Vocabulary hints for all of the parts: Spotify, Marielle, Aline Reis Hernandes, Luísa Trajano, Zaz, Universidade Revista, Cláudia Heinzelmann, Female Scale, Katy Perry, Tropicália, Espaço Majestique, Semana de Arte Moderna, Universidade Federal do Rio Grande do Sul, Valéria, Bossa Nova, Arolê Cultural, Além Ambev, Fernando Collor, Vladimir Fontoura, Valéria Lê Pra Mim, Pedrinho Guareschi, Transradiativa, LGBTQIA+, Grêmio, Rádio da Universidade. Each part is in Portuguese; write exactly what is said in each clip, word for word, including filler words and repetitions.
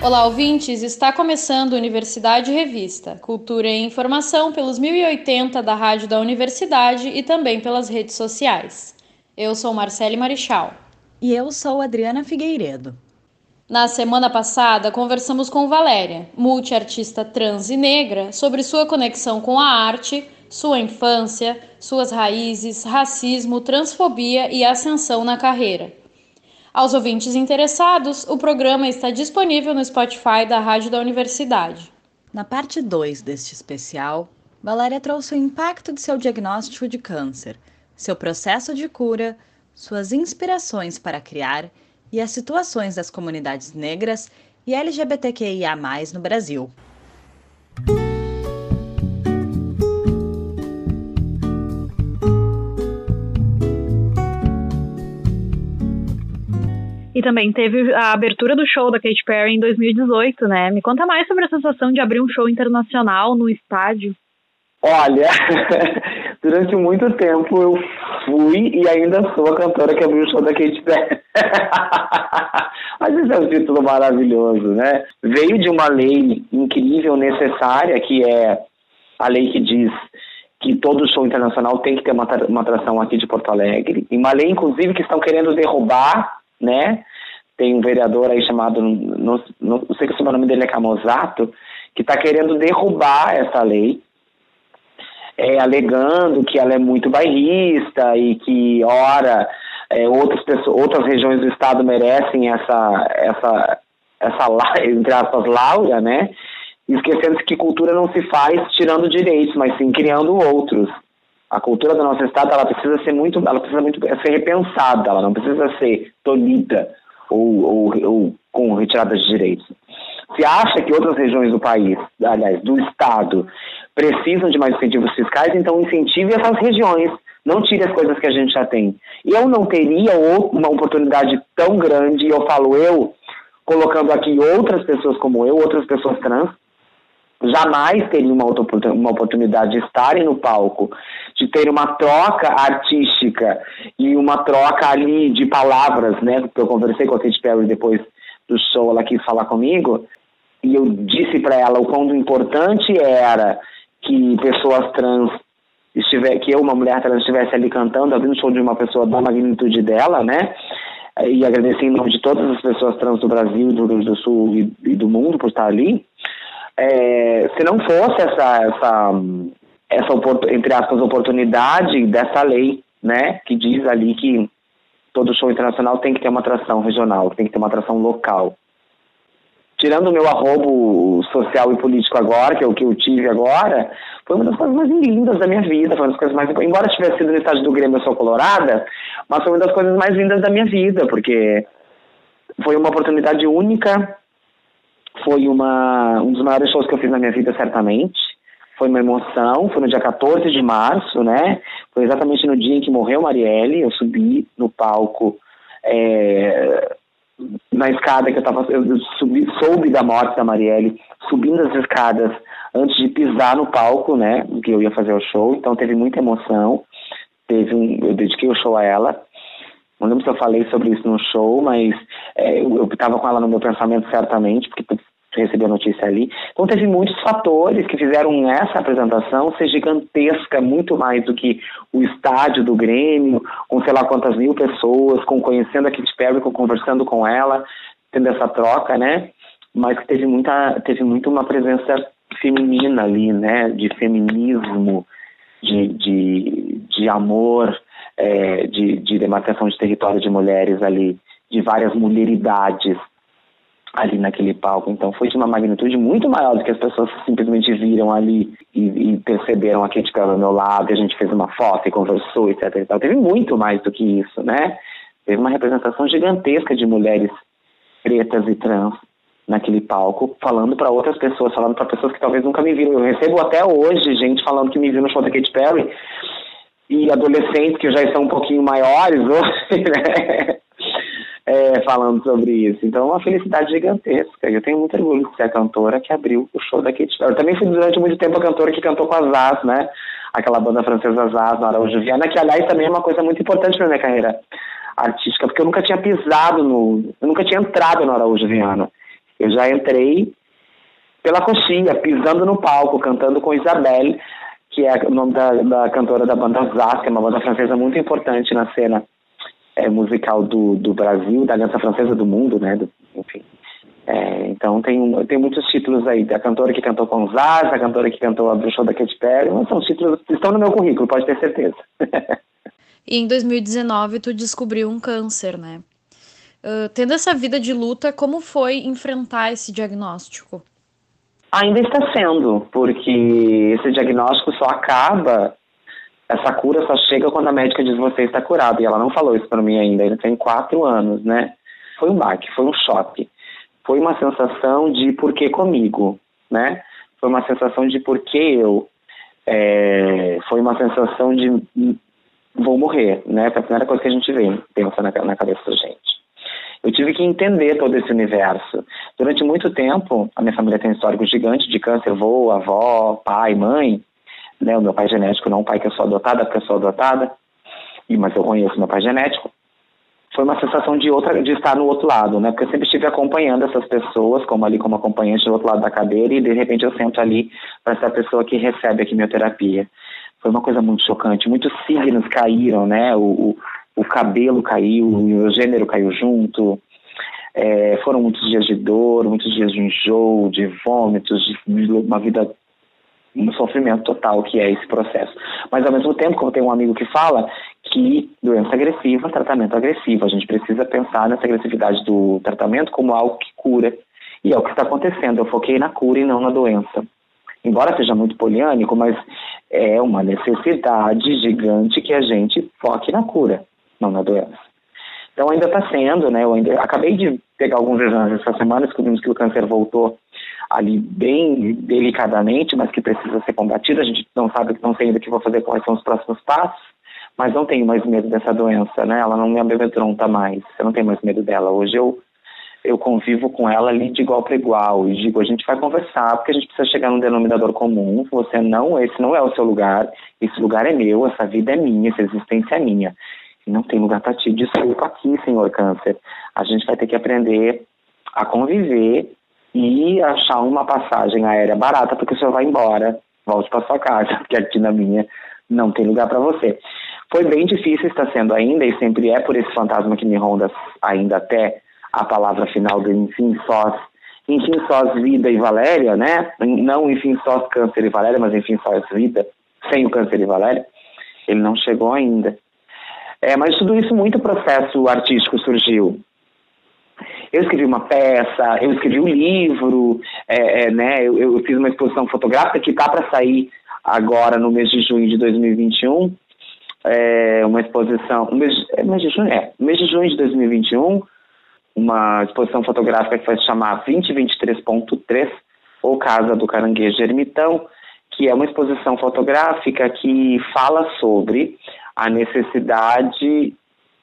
Olá, ouvintes! Está começando Universidade Revista, cultura e informação pelos mil e oitenta da Rádio da Universidade e também pelas redes sociais. Eu sou Marcelle Marichal. E eu sou Adriana Figueiredo. Na semana passada, conversamos com Valéria, multiartista trans e negra, sobre sua conexão com a arte, sua infância, suas raízes, racismo, transfobia e ascensão na carreira. Aos ouvintes interessados, o programa está disponível no Spotify da Rádio da Universidade. Na parte dois deste especial, Valéria trouxe o impacto de seu diagnóstico de câncer, seu processo de cura, suas inspirações para criar e as situações das comunidades negras e L G B T Q I A mais, no Brasil. E também teve a abertura do show da Katy Perry em dois mil e dezoito, né? Me conta mais sobre a sensação de abrir um show internacional no estádio. Olha, durante muito tempo eu fui e ainda sou a cantora que abriu o show da Katy Perry. Mas esse é um título maravilhoso, né? Veio de uma lei incrível, necessária, que é a lei que diz que todo show internacional tem que ter uma, uma atração aqui de Porto Alegre. E uma lei, inclusive, que estão querendo derrubar, né? Tem um vereador aí chamado, não, não sei se o nome dele é Camozato, que está querendo derrubar essa lei, é, alegando que ela é muito bairrista e que, ora, é, outras, pessoas, outras regiões do estado merecem essa, essa, essa entre aspas, laura, né? Esquecendo que cultura não se faz tirando direitos, mas sim criando outros. A cultura do nosso estado, ela precisa ser muito, ela precisa muito ser repensada, ela não precisa ser tolhida ou, ou, ou com retirada de direitos. Se acha que outras regiões do país, aliás, do estado, precisam de mais incentivos fiscais, então incentive essas regiões, não tire as coisas que a gente já tem. Eu não teria uma oportunidade tão grande, e eu falo eu, colocando aqui outras pessoas como eu, outras pessoas trans, jamais teria uma, outra, uma oportunidade de estarem no palco, de ter uma troca artística e uma troca ali de palavras, né? Eu conversei com a Katy Perry depois do show, ela quis falar comigo, e eu disse para ela o quão importante era que pessoas trans, estiver, que eu, uma mulher trans, estivesse ali cantando, abrindo o show de uma pessoa da magnitude dela, né? E agradeci em nome de todas as pessoas trans do Brasil, do Rio Grande do Sul e, e do mundo por estar ali. É, se não fosse essa, essa, essa entre aspas, oportunidade dessa lei, né, que diz ali que todo show internacional tem que ter uma atração regional, tem que ter uma atração local. Tirando o meu arrobo social e político agora, que é o que eu tive agora, foi uma das coisas mais lindas da minha vida, foi uma das coisas mais... Embora tivesse sido no estádio do Grêmio, eu sou colorada, mas foi uma das coisas mais lindas da minha vida, porque foi uma oportunidade única. Foi uma, um dos maiores shows que eu fiz na minha vida, certamente. Foi uma emoção, foi no dia quatorze de março, né? Foi exatamente no dia em que morreu Marielle. Eu subi no palco, é, na escada que eu tava... Eu subi, soube da morte da Marielle, subindo as escadas antes de pisar no palco, né? Que eu ia fazer o show, então teve muita emoção. Teve um, eu dediquei o show a ela. Não lembro se eu falei sobre isso no show, mas é, eu estava com ela no meu pensamento, certamente, porque recebi a notícia ali. Então teve muitos fatores que fizeram essa apresentação ser gigantesca, muito mais do que o estádio do Grêmio, com sei lá quantas mil pessoas, com conhecendo a Katy Perry, conversando com ela, tendo essa troca, né? Mas que teve muita, teve muito uma presença feminina ali, né? De feminismo, de, de, de amor, É, de, de demarcação de território de mulheres ali, de várias mulheridades ali naquele palco. Então foi de uma magnitude muito maior do que as pessoas simplesmente viram ali e, e perceberam a Katy Perry ao meu lado, e a gente fez uma foto e conversou, etc e tal. Teve muito mais do que isso, né? Teve uma representação gigantesca de mulheres pretas e trans naquele palco, falando para outras pessoas, falando para pessoas que talvez nunca me viram. Eu recebo até hoje gente falando que me viu no show da Katy Perry, e adolescentes que já estão um pouquinho maiores hoje, né? É, falando sobre isso. Então é uma felicidade gigantesca. Eu tenho muito orgulho de ser a cantora que abriu o show da Katy Perry. Eu também fui durante muito tempo a cantora que cantou com a Zaz, né? Aquela banda francesa Zaz, Araújo Viana, que aliás também é uma coisa muito importante para minha carreira artística, porque eu nunca tinha pisado no... Eu nunca tinha entrado no Araújo Viana. Eu já entrei pela coxinha, pisando no palco, cantando com Isabelle, que é o nome da, da cantora da banda Zaz, que é uma banda francesa muito importante na cena é, musical do, do Brasil, da Aliança Francesa do Mundo, né? Do, enfim. É, então tem, tem muitos títulos aí. A cantora que cantou com Zaz, a cantora que cantou abriu o show da Katy Perry, mas são títulos que estão no meu currículo, pode ter certeza. E em dois mil e dezenove tu descobriu um câncer, né? Uh, tendo essa vida de luta, como foi enfrentar esse diagnóstico? Ainda está sendo, porque esse diagnóstico só acaba, essa cura só chega quando a médica diz você está curado, e ela não falou isso para mim ainda, ainda tem quatro anos, né? Foi um baque, foi um choque, foi uma sensação de por que comigo, né? Foi uma sensação de por que eu, é, foi uma sensação de vou morrer, né? Foi a primeira coisa que a gente vê, pensa na, na cabeça da gente. Eu tive que entender todo esse universo. Durante muito tempo, a minha família tem um histórico gigante de câncer, avô, avó, pai, mãe, né? O meu pai genético, não o pai que eu sou adotada, porque eu sou adotada, mas eu conheço meu pai genético. Foi uma sensação de, outra, de estar no outro lado, né? Porque eu sempre estive acompanhando essas pessoas, como ali como acompanhante do outro lado da cadeira, e de repente eu sento ali para essa pessoa que recebe a quimioterapia. Foi uma coisa muito chocante, muitos signos caíram, né? O... o O cabelo caiu, o gênero caiu junto. É, foram muitos dias de dor, muitos dias de enjoo, de vômitos, de uma vida, um sofrimento total que é esse processo. Mas, ao mesmo tempo, como tem um amigo que fala, que doença agressiva, tratamento agressivo. A gente precisa pensar nessa agressividade do tratamento como algo que cura. E é o que está acontecendo. Eu foquei na cura e não na doença. Embora seja muito poliânico, mas é uma necessidade gigante que a gente foque na cura, não na doença. Então ainda está sendo, né? Eu ainda acabei de pegar alguns exames essa semana, descobrimos que o câncer voltou ali bem delicadamente, mas que precisa ser combatido. A gente não sabe, não sei ainda o que vou fazer, quais são os próximos passos, mas não tenho mais medo dessa doença, né? Ela não me amedronta mais, eu não tenho mais medo dela. Hoje eu, eu convivo com ela ali de igual para igual, e digo, a gente vai conversar, porque a gente precisa chegar num denominador comum. Você não, esse não é o seu lugar, esse lugar é meu, essa vida é minha, essa existência é minha. Não tem lugar para ti, desculpa aqui, senhor câncer. A gente vai ter que aprender a conviver e achar uma passagem aérea barata, porque o senhor vai embora, volte para sua casa, porque aqui na minha não tem lugar para você. Foi bem difícil, está sendo ainda, e sempre é por esse fantasma que me ronda ainda até a palavra final do enfim sós, enfim sós vida e Valéria, né? Não enfim sós câncer e Valéria, mas enfim sós vida, sem o câncer e Valéria. Ele não chegou ainda. É, mas tudo isso, muito processo artístico surgiu. Eu escrevi uma peça, eu escrevi um livro, é, é, né? eu, eu fiz uma exposição fotográfica que está para sair agora no mês de junho de dois mil e vinte e um. É, uma exposição... Mês, é, mês de junho, é. Mês de junho de dois mil e vinte e um, uma exposição fotográfica que vai se chamar vinte e vinte e três ponto três, ou Casa do Caranguejo Ermitão, que é uma exposição fotográfica que fala sobre a necessidade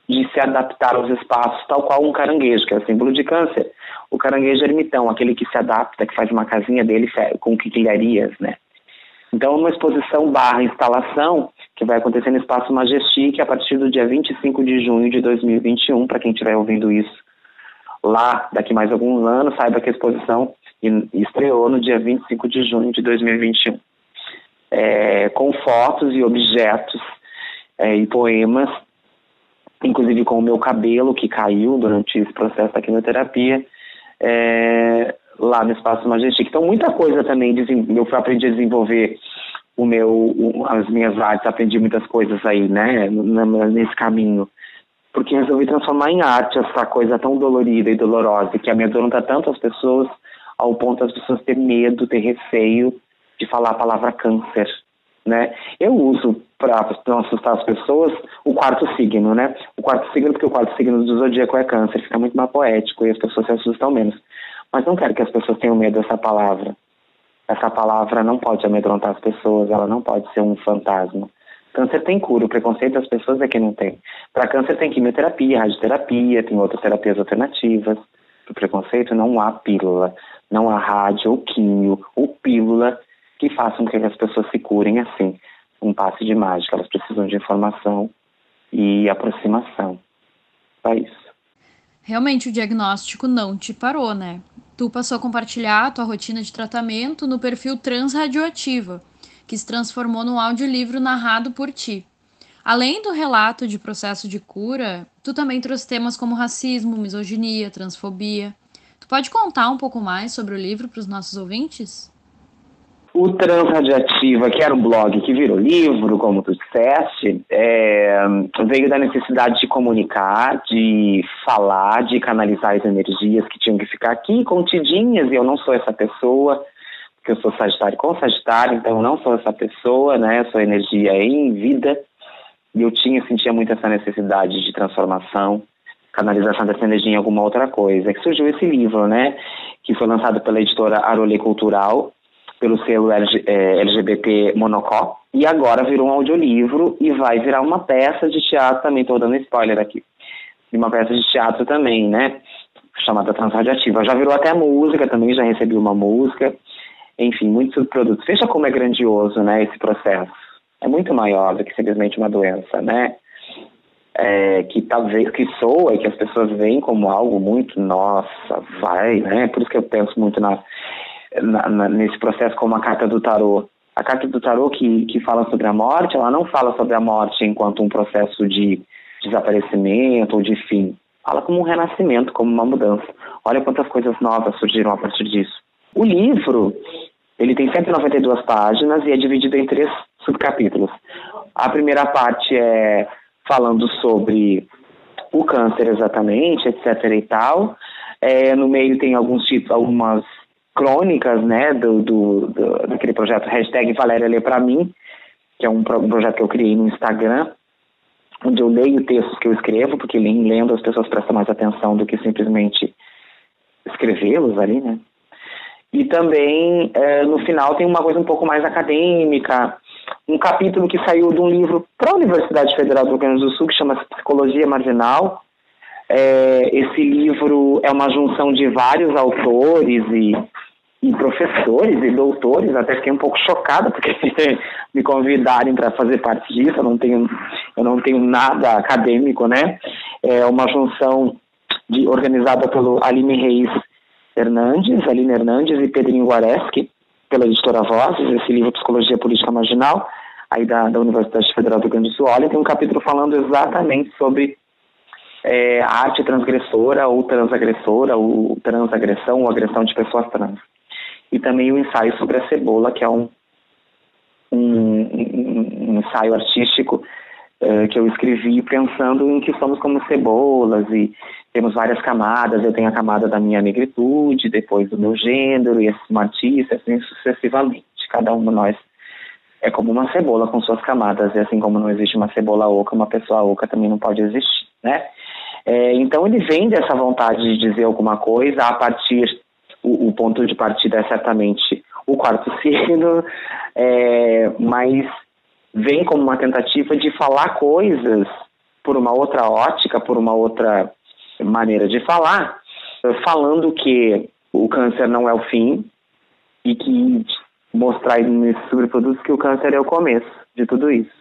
de se adaptar aos espaços, tal qual um caranguejo, que é o símbolo de câncer. O caranguejo ermitão, aquele que se adapta, que faz uma casinha dele com quinquilharias, né? Então, uma exposição barra instalação que vai acontecer no Espaço Majestique a partir do dia vinte e cinco de junho de dois mil e vinte e um, para quem estiver ouvindo isso lá daqui mais alguns anos, saiba que a exposição estreou no dia vinte e cinco de junho de dois mil e vinte e um, é, com fotos e objetos, É, e poemas, inclusive com o meu cabelo que caiu durante esse processo da quimioterapia, é, lá no Espaço Majestic. Então muita coisa também, eu aprendi a desenvolver o meu, o, as minhas artes, aprendi muitas coisas aí, né, nesse caminho, porque resolvi transformar em arte essa coisa tão dolorida e dolorosa, que amedronta tanto as pessoas, ao ponto das pessoas ter medo, ter receio de falar a palavra câncer, né? Eu uso, para não assustar as pessoas, o quarto signo, né? O quarto signo, porque o quarto signo do zodíaco é câncer, fica muito mais poético e as pessoas se assustam menos. Mas não quero que as pessoas tenham medo dessa palavra. Essa palavra não pode amedrontar as pessoas, ela não pode ser um fantasma. Câncer tem cura, o preconceito das pessoas é que não tem. Para câncer tem quimioterapia, radioterapia, tem outras terapias alternativas. Para o preconceito não há pílula, não há rádio ou quimio ou pílula que façam com que as pessoas se curem assim, um passe de mágica. Elas precisam de informação e aproximação. É isso. Realmente o diagnóstico não te parou, né? tu passou a compartilhar a tua rotina de tratamento no perfil Transradiativa, que se transformou num audiolivro narrado por ti. Além do relato de processo de cura, tu também trouxe temas como racismo, misoginia, transfobia. Tu pode contar um pouco mais sobre o livro para os nossos ouvintes? O Transradiativa, que era um blog que virou livro, como tu disseste, é, veio da necessidade de comunicar, de falar, de canalizar as energias que tinham que ficar aqui, contidinhas, e eu não sou essa pessoa, porque eu sou sagitário com sagitário, então eu não sou essa pessoa, né? Eu sou energia em vida, e eu tinha, sentia muito essa necessidade de transformação, canalização dessa energia em alguma outra coisa. Que surgiu esse livro, né? Que foi lançado pela editora Arolê Cultural, pelo selo L G B T Monocó, e agora virou um audiolivro e vai virar uma peça de teatro também, estou dando spoiler aqui, e uma peça de teatro também, né, chamada Transradiativa. Já virou até música também, já recebi uma música, enfim, muitos produtos. Veja como é grandioso, né, esse processo. É muito maior do que simplesmente uma doença, né, é, que talvez, que soa e que as pessoas veem como algo muito, nossa, vai, né, por isso que eu penso muito na... Na, na, nesse processo como a carta do tarô. A carta do tarô que, que fala sobre a morte, ela não fala sobre a morte enquanto um processo de desaparecimento ou de fim. Fala como um renascimento, como uma mudança. Olha quantas coisas novas surgiram a partir disso. O livro, ele tem cento e noventa e duas páginas e é dividido em três subcapítulos. A primeira parte é falando sobre o câncer exatamente, etc e tal. É, no meio tem alguns tipos, algumas crônicas, né, do, do, do, daquele projeto hashtag Valéria Lê Pra Mim, que é um projeto que eu criei no Instagram, onde eu leio textos que eu escrevo, porque lendo as pessoas prestam mais atenção do que simplesmente escrevê-los ali, né. E também, é, no final, tem uma coisa um pouco mais acadêmica, um capítulo que saiu de um livro para a Universidade Federal do Rio Grande do Sul, que chama Psicologia Marginal. É, esse livro é uma junção de vários autores e, e professores e doutores, até fiquei um pouco chocada porque me convidarem para fazer parte disso, eu não tenho, eu não tenho nada acadêmico, né? É uma junção de, organizada pelo Aline Reis Hernandes, Aline Hernandes e Pedrinho Guareschi, pela editora Vozes, esse livro Psicologia Política Marginal, aí da, da Universidade Federal do Rio Grande do Sul. Olha, tem um capítulo falando exatamente sobre É, arte transgressora ou transagressora, ou transagressão ou agressão de pessoas trans. E também o ensaio sobre a cebola, que é um, um, um ensaio artístico é, que eu escrevi pensando em que somos como cebolas e temos várias camadas. Eu tenho a camada da minha negritude, depois do meu gênero, e assim, um artista, assim sucessivamente. Cada um de nós é como uma cebola com suas camadas, e assim como não existe uma cebola oca, uma pessoa oca também não pode existir, né? É, então ele vem dessa vontade de dizer alguma coisa a partir, o, o ponto de partida é certamente o quarto signo, é, mas vem como uma tentativa de falar coisas por uma outra ótica, por uma outra maneira de falar, falando que o câncer não é o fim e que mostrar nesses sobreprodutos que o câncer é o começo de tudo isso.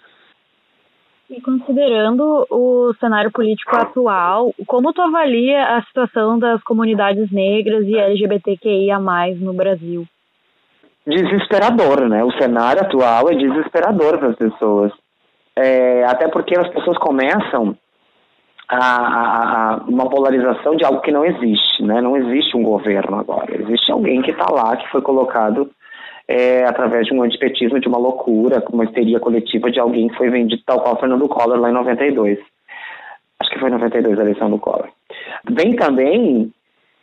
E considerando o cenário político atual, como tu avalia a situação das comunidades negras e L G B T Q I A mais, no Brasil? Desesperador, né? O cenário atual é desesperador para as pessoas. É, até porque as pessoas começam a, a, a uma polarização de algo que não existe, né? Não existe um governo agora. Existe alguém que está lá, que foi colocado É, através de um antipetismo, de uma loucura, uma histeria coletiva de alguém que foi vendido tal qual Fernando Collor lá em noventa e dois. Acho que foi em noventa e dois a eleição do Collor. Vem também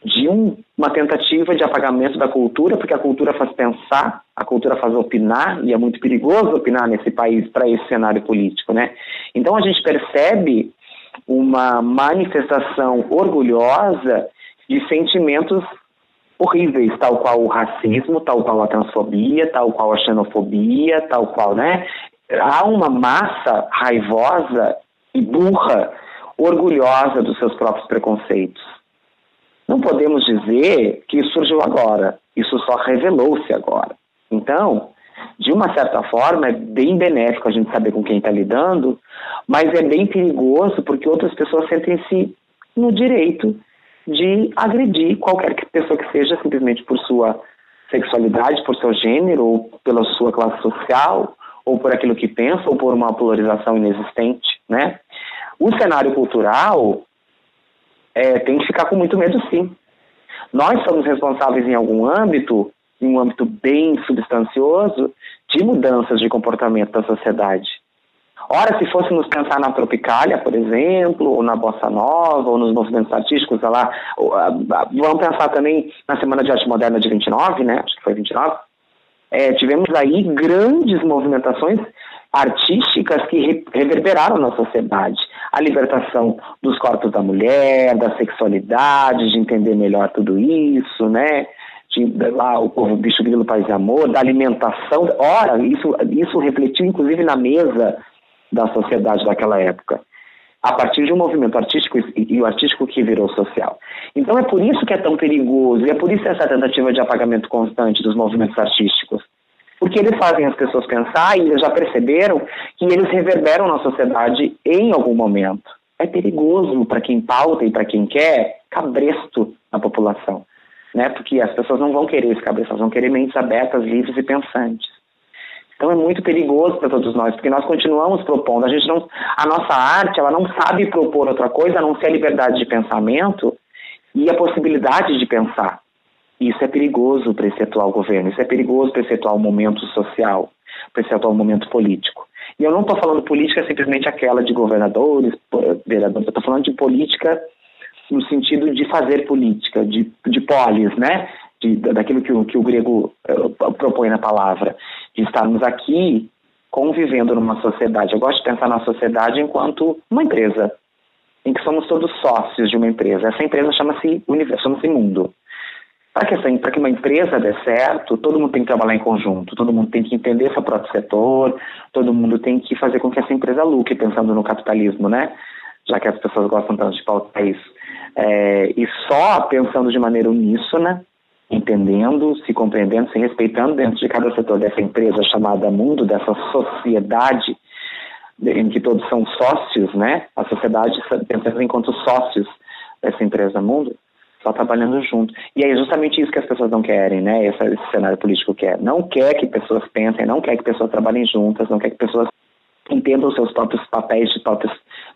de um, uma tentativa de apagamento da cultura, porque a cultura faz pensar, a cultura faz opinar, e é muito perigoso opinar nesse país para esse cenário político, né? Então a gente percebe uma manifestação orgulhosa de sentimentos horríveis, tal qual o racismo, tal qual a transfobia, tal qual a xenofobia, tal qual, né? Há uma massa raivosa e burra, orgulhosa dos seus próprios preconceitos. Não podemos dizer que isso surgiu agora, isso só revelou-se agora. Então, de uma certa forma, é bem benéfico a gente saber com quem está lidando, mas é bem perigoso porque outras pessoas sentem-se no direito de agredir qualquer pessoa que seja, simplesmente por sua sexualidade, por seu gênero, ou pela sua classe social, ou por aquilo que pensa, ou por uma polarização inexistente, né? O cenário cultural é, tem que ficar com muito medo, sim. Nós somos responsáveis em algum âmbito, em um âmbito bem substancioso, de mudanças de comportamento da sociedade. Ora, se fôssemos pensar na Tropicália, por exemplo, ou na Bossa Nova, ou nos movimentos artísticos, sei lá, ou, a, a, vamos pensar também na Semana de Arte Moderna de vinte e nove, né? Acho que foi vinte e nove. É, tivemos aí grandes movimentações artísticas que re, reverberaram na sociedade. A libertação dos corpos da mulher, da sexualidade, de entender melhor tudo isso, né? De, de, lá, o povo bicho, grilo, paz e amor, da alimentação. Ora, isso, isso refletiu inclusive na mesa da sociedade daquela época, a partir de um movimento artístico e, e o artístico que virou social. Então é por isso que é tão perigoso, e é por isso essa tentativa de apagamento constante dos movimentos artísticos, porque eles fazem as pessoas pensar, e eles já perceberam que eles reverberam na sociedade em algum momento. É perigoso para quem pauta e para quem quer cabresto na população, né? Porque as pessoas não vão querer esse cabresto, elas vão querer mentes abertas, livres e pensantes. Então é muito perigoso para todos nós, porque nós continuamos propondo. A gente não, a nossa arte, ela não sabe propor outra coisa a não ser a liberdade de pensamento e a possibilidade de pensar. Isso é perigoso para esse atual governo, isso é perigoso para esse atual momento social, para esse atual momento político. E eu não estou falando política simplesmente aquela de governadores, vereadores, eu estou falando de política no sentido de fazer política, de, de polis, né? De, daquilo que o, que o grego uh, propõe na palavra, de estarmos aqui convivendo numa sociedade. Eu gosto de pensar na sociedade enquanto uma empresa, em que somos todos sócios de uma empresa. Essa empresa chama-se universo, chama-se mundo. Para que, essa, para que uma empresa dê certo, todo mundo tem que trabalhar em conjunto, todo mundo tem que entender seu próprio setor, todo mundo tem que fazer com que essa empresa lucre, pensando no capitalismo, né? Já que as pessoas gostam tanto de pautar isso. É, e só pensando de maneira uníssona, entendendo, se compreendendo, se respeitando dentro de cada setor dessa empresa chamada mundo, dessa sociedade em que todos são sócios, né? A sociedade pensando enquanto sócios dessa empresa mundo, só trabalhando junto. E é justamente isso que as pessoas não querem, né? Esse, esse cenário político quer. Não quer que pessoas pensem, não quer que pessoas trabalhem juntas, não quer que pessoas entendam os seus próprios papéis de próprios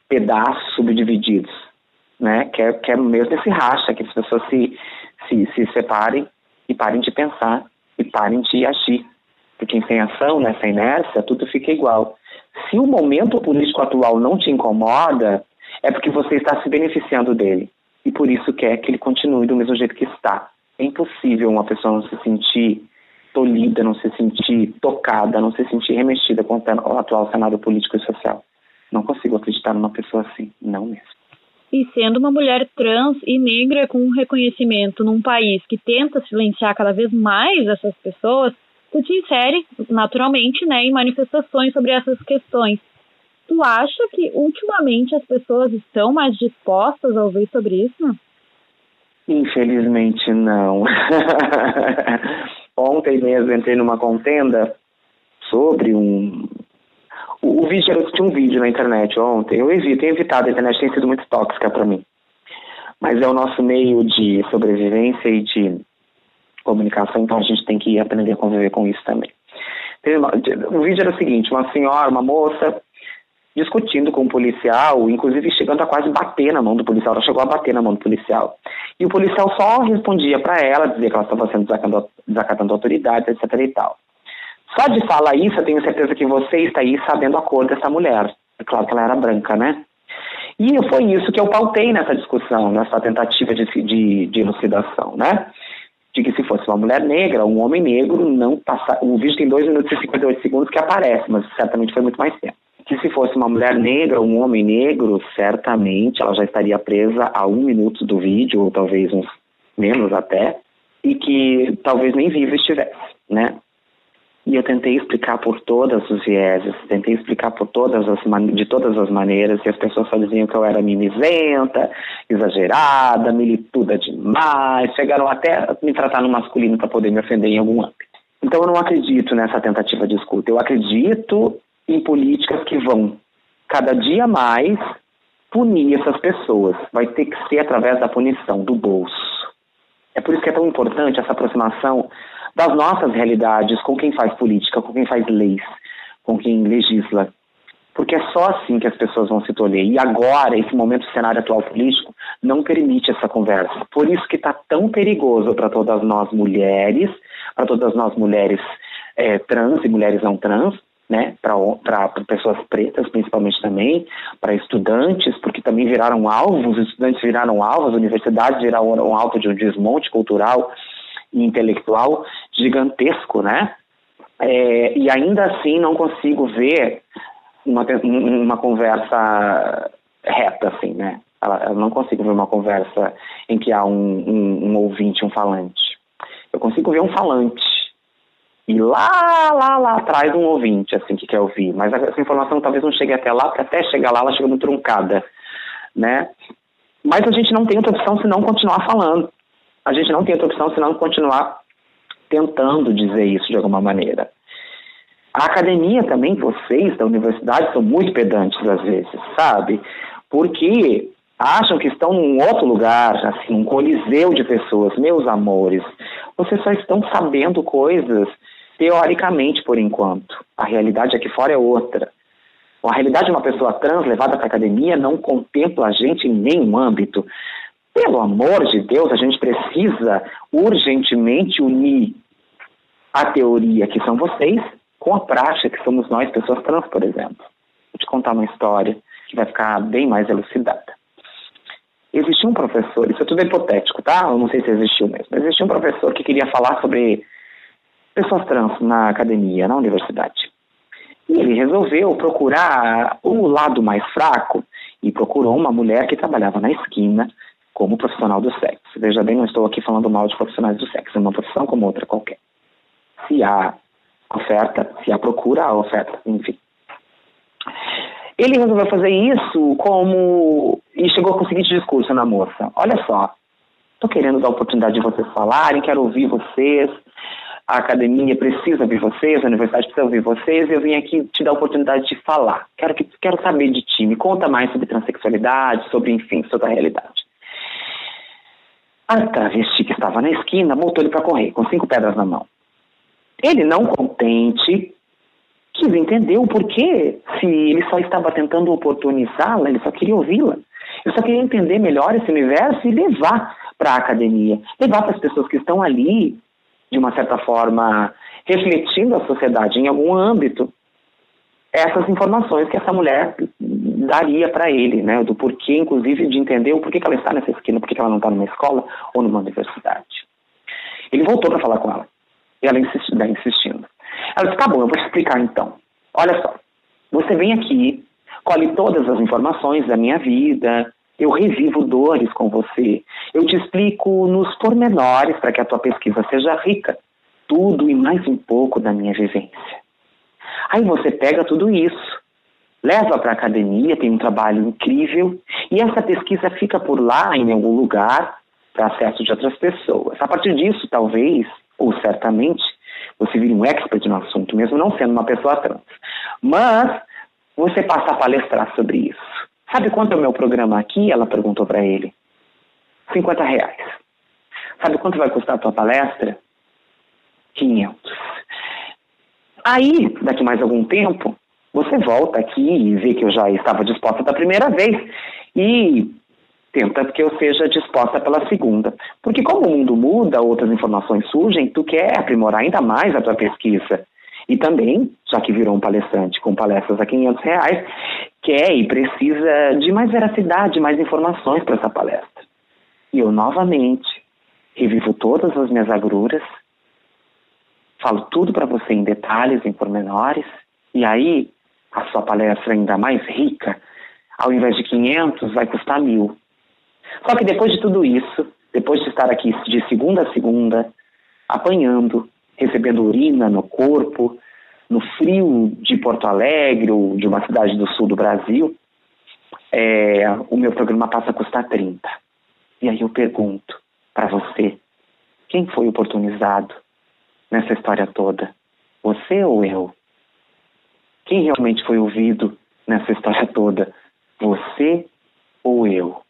pedaços subdivididos, né? Quer, quer mesmo esse racha, que as pessoas se... Se, se separem e parem de pensar e parem de agir. Porque sem ação, nessa inércia, tudo fica igual. Se o momento político atual não te incomoda, é porque você está se beneficiando dele. E por isso quer que ele continue do mesmo jeito que está. É impossível uma pessoa não se sentir tolhida, não se sentir tocada, não se sentir remexida com o atual cenário político e social. Não consigo acreditar numa pessoa assim, não mesmo. E sendo uma mulher trans e negra com reconhecimento num país que tenta silenciar cada vez mais essas pessoas, tu te insere naturalmente, né, em manifestações sobre essas questões. Tu acha que ultimamente as pessoas estão mais dispostas a ouvir sobre isso? Infelizmente não. Ontem mesmo entrei numa contenda sobre um... O vídeo era tinha um vídeo na internet ontem. Eu evito, tenho evitado. A internet tem sido muito tóxica para mim. Mas é o nosso meio de sobrevivência e de comunicação, então a gente tem que aprender a conviver com isso também. O vídeo era o seguinte: uma senhora, uma moça, discutindo com um policial, inclusive chegando a quase bater na mão do policial. Ela chegou a bater na mão do policial. E o policial só respondia para ela, dizia que ela estava sendo desacatando, desacatando autoridades, etcétera e tal. Só de falar isso, eu tenho certeza que você está aí sabendo a cor dessa mulher. É claro que ela era branca, né? E foi isso que eu pautei nessa discussão, nessa tentativa de, de, de elucidação, né? De que se fosse uma mulher negra, um homem negro, não passar... O vídeo tem dois minutos e cinquenta e oito segundos que aparece, mas certamente foi muito mais tempo. Que se fosse uma mulher negra, um homem negro, certamente ela já estaria presa a um minuto do vídeo, ou talvez uns menos até, e que talvez nem viva estivesse, né? E eu tentei explicar por todas os vieses, tentei explicar por todas as man... de todas as maneiras, e as pessoas só diziam que eu era mimizenta, exagerada, milituda demais, chegaram até a me tratar no masculino para poder me ofender em algum âmbito. Então eu não acredito nessa tentativa de escuta, eu acredito em políticas que vão cada dia mais punir essas pessoas. Vai ter que ser através da punição, do bolso. É por isso que é tão importante essa aproximação das nossas realidades com quem faz política, com quem faz leis, com quem legisla. Porque é só assim que as pessoas vão se tolher. E agora, esse momento, o cenário atual político, não permite essa conversa. Por isso que está tão perigoso para todas nós mulheres, para todas nós mulheres é, trans e mulheres não trans, né, para pessoas pretas principalmente também, para estudantes, porque também viraram alvos, os estudantes viraram alvos, as universidades viraram alvo de um desmonte cultural e intelectual gigantesco, né? É, e ainda assim não consigo ver uma, uma conversa reta, assim, né? Eu não consigo ver uma conversa em que há um, um, um ouvinte, um falante. Eu consigo ver um falante. E lá, lá, lá atrás um ouvinte, assim, que quer ouvir. Mas essa informação talvez não chegue até lá, porque até chegar lá, ela chega muito truncada, né? Mas a gente não tem outra opção senão continuar falando. A gente não tem outra opção senão continuar tentando dizer isso de alguma maneira. A academia também, vocês da universidade, são muito pedantes às vezes, sabe? Porque acham que estão em outro lugar, assim, um coliseu de pessoas. Meus amores, vocês só estão sabendo coisas teoricamente, por enquanto. A realidade aqui fora é outra. A realidade de uma pessoa trans levada para a academia não contempla a gente em nenhum âmbito. Pelo amor de Deus, a gente precisa urgentemente unir a teoria, que são vocês, com a prática, que somos nós, pessoas trans, por exemplo. Vou te contar uma história que vai ficar bem mais elucidada. Existia um professor, isso é tudo hipotético, tá? Eu não sei se existiu mesmo, mas existia um professor que queria falar sobre pessoas trans na academia, na universidade. E ele resolveu procurar o lado mais fraco e procurou uma mulher que trabalhava na esquina como profissional do sexo. Veja bem, não estou aqui falando mal de profissionais do sexo, é uma profissão como outra qualquer. Se há oferta, se há procura, há oferta, enfim. Ele resolveu fazer isso como... E chegou com o seguinte discurso na moça. Olha só, estou querendo dar a oportunidade de vocês falarem, quero ouvir vocês, a academia precisa ouvir vocês, a universidade precisa ouvir vocês, e eu vim aqui te dar a oportunidade de falar. Quero, que, quero saber de ti, me conta mais sobre transexualidade, sobre, enfim, sobre a realidade. A travesti que estava na esquina voltou ele para correr, com cinco pedras na mão. Ele, não contente... quis entender o porquê, se ele só estava tentando oportunizá-la, ele só queria ouvi-la. Eu só queria entender melhor esse universo e levar para a academia, levar para as pessoas que estão ali, de uma certa forma, refletindo a sociedade em algum âmbito, essas informações que essa mulher daria para ele, né, do porquê, inclusive, de entender o porquê que ela está nessa esquina, porquê que ela não está numa escola ou numa universidade. Ele voltou para falar com ela, e ela insistiu, né, insistindo. Ela disse, tá bom, eu vou te explicar então. Olha só, você vem aqui, colhe todas as informações da minha vida, eu revivo dores com você, eu te explico nos pormenores para que a tua pesquisa seja rica, tudo e mais um pouco da minha vivência. Aí você pega tudo isso, leva para a academia, tem um trabalho incrível, e essa pesquisa fica por lá, em algum lugar, para acesso de outras pessoas. A partir disso, talvez, ou certamente, você vira um expert no assunto, mesmo não sendo uma pessoa trans. Mas você passa a palestrar sobre isso. Sabe quanto é o meu programa aqui? Ela perguntou para ele. cinquenta reais. Sabe quanto vai custar a tua palestra? quinhentos. Aí, daqui mais algum tempo, você volta aqui e vê que eu já estava disposta da primeira vez e tenta que eu seja disposta pela segunda. Porque como o mundo muda, outras informações surgem, tu quer aprimorar ainda mais a tua pesquisa. E também, já que virou um palestrante com palestras a quinhentos reais, quer e precisa de mais veracidade, mais informações para essa palestra. E eu, novamente, revivo todas as minhas agruras, falo tudo para você em detalhes, em pormenores, e aí a sua palestra ainda mais rica, ao invés de quinhentos, vai custar mil. Só que depois de tudo isso, depois de estar aqui de segunda a segunda, apanhando, recebendo urina no corpo, no frio de Porto Alegre ou de uma cidade do sul do Brasil, é, o meu programa passa a custar trinta. E aí eu pergunto para você, quem foi oportunizado nessa história toda? Você ou eu? Quem realmente foi ouvido nessa história toda? Você ou eu.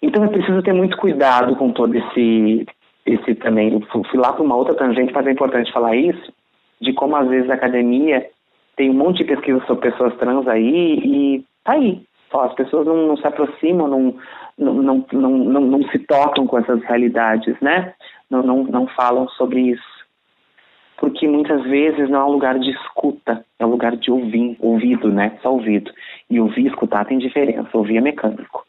Então é preciso ter muito cuidado com todo esse, esse também, eu fui lá para uma outra tangente, mas é importante falar isso, de como às vezes a academia tem um monte de pesquisa sobre pessoas trans aí e tá aí. Só, as pessoas não, não se aproximam, não, não, não, não, não, não se tocam com essas realidades, né? Não, não, não falam sobre isso. Porque muitas vezes não é um lugar de escuta, é um lugar de ouvir, ouvido, né? Só ouvido. E ouvir e escutar tem diferença, ouvir é mecânico.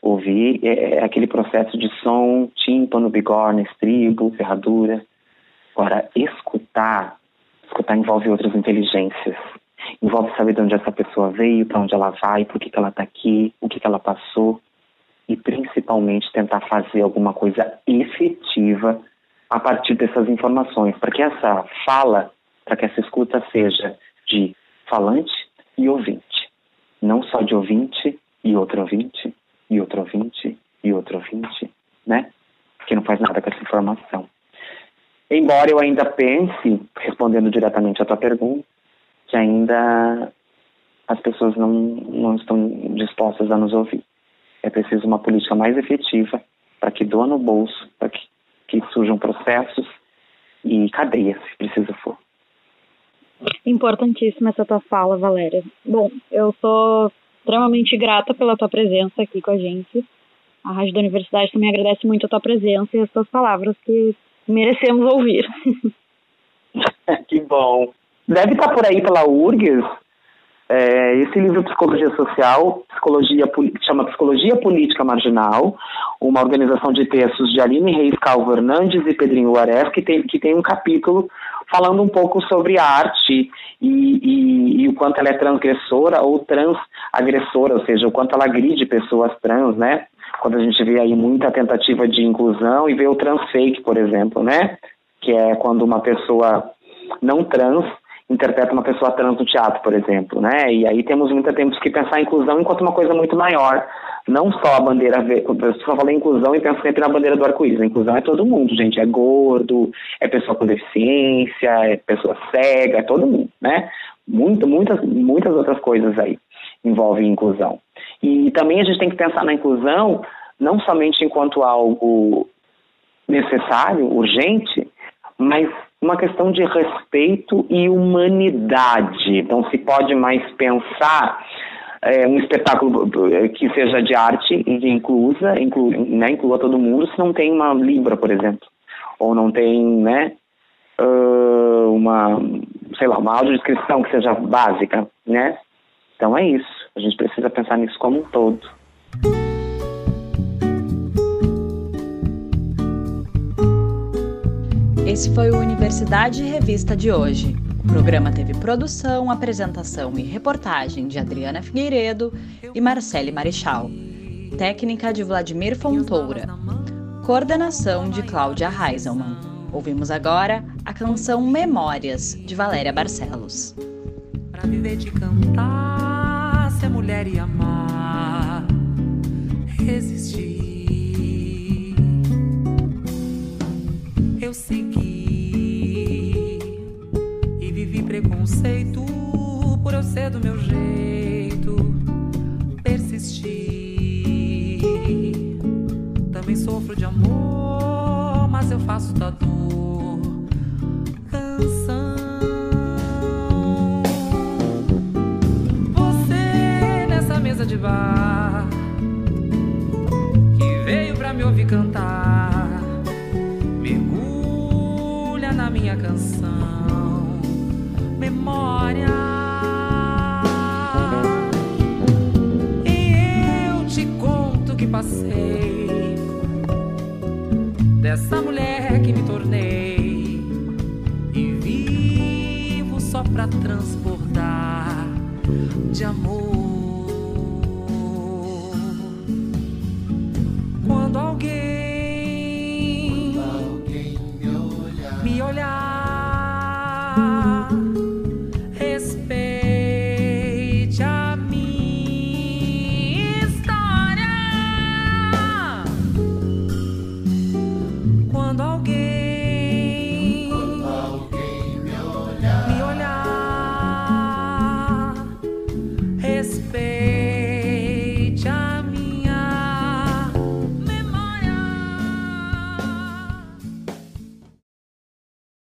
Ouvir é aquele processo de som, tímpano, bigorna, estribo, ferradura. Agora, escutar, escutar envolve outras inteligências. Envolve saber de onde essa pessoa veio, para onde ela vai, por que que ela está aqui, o que que ela passou. E, principalmente, tentar fazer alguma coisa efetiva a partir dessas informações. Para que essa fala, para que essa escuta seja de falante e ouvinte. Não só de ouvinte e outro ouvinte. E outro ouvinte, e outro ouvinte, né? Que não faz nada com essa informação. Embora eu ainda pense, respondendo diretamente à tua pergunta, que ainda as pessoas não, não estão dispostas a nos ouvir. É preciso uma política mais efetiva para que doa no bolso, para que, que surjam processos e cadeias, se preciso for. Importantíssima essa tua fala, Valéria. Bom, eu sou extremamente grata pela tua presença aqui com a gente. A Rádio da Universidade também agradece muito a tua presença e as tuas palavras que merecemos ouvir. Que bom. Deve estar por aí pela U R G S. É, esse livro Psicologia Social, Psicologia, chama Psicologia Política Marginal, uma organização de textos de Aline Reis Hernandes e Pedrinho Guareschi, que tem, que tem um capítulo falando um pouco sobre a arte e, e, e o quanto ela é transgressora ou transagressora, ou seja, o quanto ela agride pessoas trans, né? Quando a gente vê aí muita tentativa de inclusão e vê o transfake, por exemplo, né? Que é quando uma pessoa não trans interpreta uma pessoa trans no teatro, por exemplo, né? E aí temos muita temos que pensar a inclusão enquanto uma coisa muito maior. Não só a bandeira... Eu só falei inclusão e penso sempre na bandeira do arco-íris. A inclusão é todo mundo, gente. É gordo, é pessoa com deficiência, é pessoa cega, é todo mundo, né? Muito, muitas, muitas outras coisas aí envolvem inclusão. E também a gente tem que pensar na inclusão não somente enquanto algo necessário, urgente, mas uma questão de respeito e humanidade. Então, se pode mais pensar é, um espetáculo que seja de arte e inclusa, inclu, né, inclua todo mundo, se não tem uma libra, por exemplo, ou não tem, né, uma, sei lá, uma audiodescrição que seja básica, né? Então é isso. A gente precisa pensar nisso como um todo. Esse foi o Universidade Revista de hoje. O programa teve produção, apresentação e reportagem de Adriana Figueiredo e Marcelle Marichal. Técnica de Vladimir Fontoura. Coordenação de Cláudia Heinzelmann. Ouvimos agora a canção Memórias, de Valéria Barcellos. Pra viver de cantar, ser mulher e amar, resistir. Eu segui e vivi preconceito por eu ser do meu jeito, persisti. Também sofro de amor, mas eu faço da dor canção. Você nessa mesa de bar que veio pra me ouvir cantar, na minha canção memória. E eu te conto o que passei, dessa mulher que me tornei, e vivo só pra transbordar de amor.